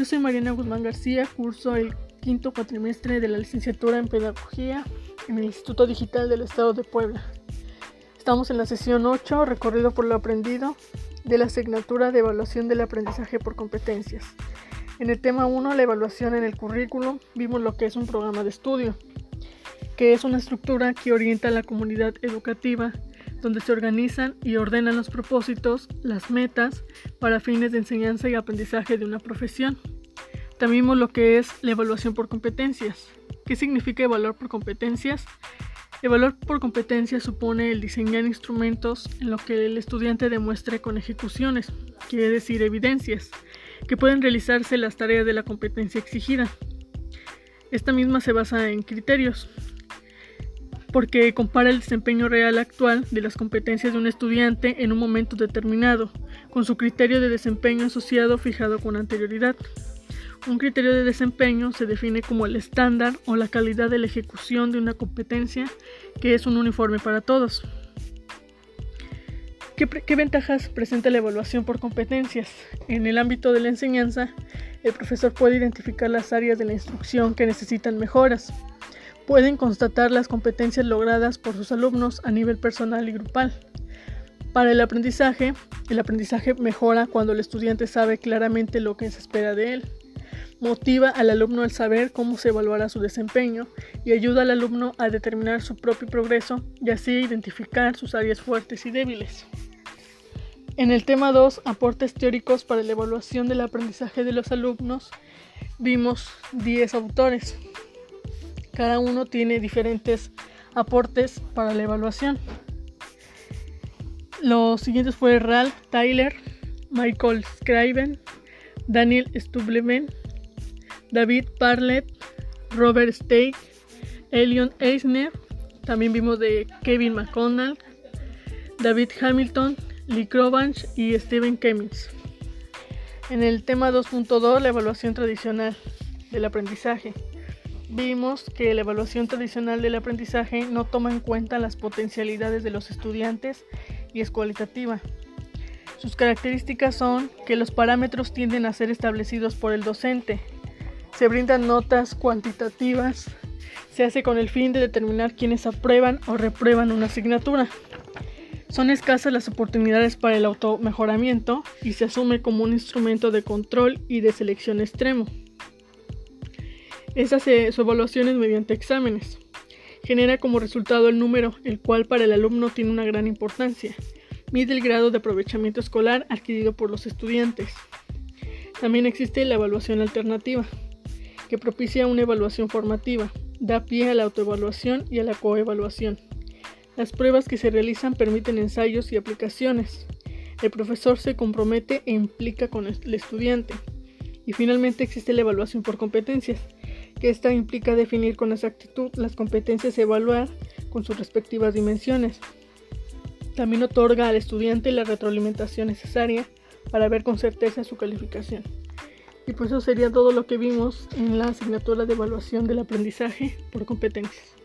Yo soy Mariana Guzmán García, curso el quinto cuatrimestre de la licenciatura en Pedagogía en el Instituto Digital del Estado de Puebla. Estamos en la sesión 8, recorrido por lo aprendido, de la asignatura de evaluación del aprendizaje por competencias. En el tema 1, la evaluación en el currículum, vimos lo que es un programa de estudio, que es una estructura que orienta a la comunidad educativa, donde se organizan y ordenan los propósitos, las metas, para fines de enseñanza y aprendizaje de una profesión. También vimos lo que es la evaluación por competencias. ¿Qué significa evaluar por competencias? Evaluar por competencias supone el diseñar instrumentos en los que el estudiante demuestre con ejecuciones, quiere decir evidencias, que pueden realizarse las tareas de la competencia exigida. Esta misma se basa en criterios, porque compara el desempeño real actual de las competencias de un estudiante en un momento determinado, con su criterio de desempeño asociado fijado con anterioridad. Un criterio de desempeño se define como el estándar o la calidad de la ejecución de una competencia que es un uniforme para todos. ¿Qué ventajas presenta la evaluación por competencias? En el ámbito de la enseñanza, el profesor puede identificar las áreas de la instrucción que necesitan mejoras. Pueden constatar las competencias logradas por sus alumnos a nivel personal y grupal. Para el aprendizaje mejora cuando el estudiante sabe claramente lo que se espera de él. Motiva al alumno al saber cómo se evaluará su desempeño y ayuda al alumno a determinar su propio progreso y así identificar sus áreas fuertes y débiles. En el tema 2, aportes teóricos para la evaluación del aprendizaje de los alumnos, vimos 10 autores. Cada uno tiene diferentes aportes para la evaluación. Los siguientes fueron Ralph Tyler, Michael Scriven, Daniel Stufflebeam, David Parlett, Robert Stake, Elliot Eisner, también vimos de Kevin McConnell, David Hamilton, Lee Cronbach y Stephen Kemmis. En el tema 2.2, la evaluación tradicional del aprendizaje, vimos que la evaluación tradicional del aprendizaje no toma en cuenta las potencialidades de los estudiantes y es cualitativa. Sus características son que los parámetros tienden a ser establecidos por el docente. Se brindan notas cuantitativas, se hace con el fin de determinar quiénes aprueban o reprueban una asignatura. Son escasas las oportunidades para el automejoramiento y se asume como un instrumento de control y de selección extremo. Su evaluación es mediante exámenes. Genera como resultado el número, el cual para el alumno tiene una gran importancia. Mide el grado de aprovechamiento escolar adquirido por los estudiantes. También existe la evaluación alternativa, que propicia una evaluación formativa, da pie a la autoevaluación y a la coevaluación. Las pruebas que se realizan permiten ensayos y aplicaciones. El profesor se compromete e implica con el estudiante. Y finalmente existe la evaluación por competencias, que esta implica definir con exactitud las competencias a evaluar con sus respectivas dimensiones. También otorga al estudiante la retroalimentación necesaria para ver con certeza su calificación. Y pues eso sería todo lo que vimos en la asignatura de evaluación del aprendizaje por competencias.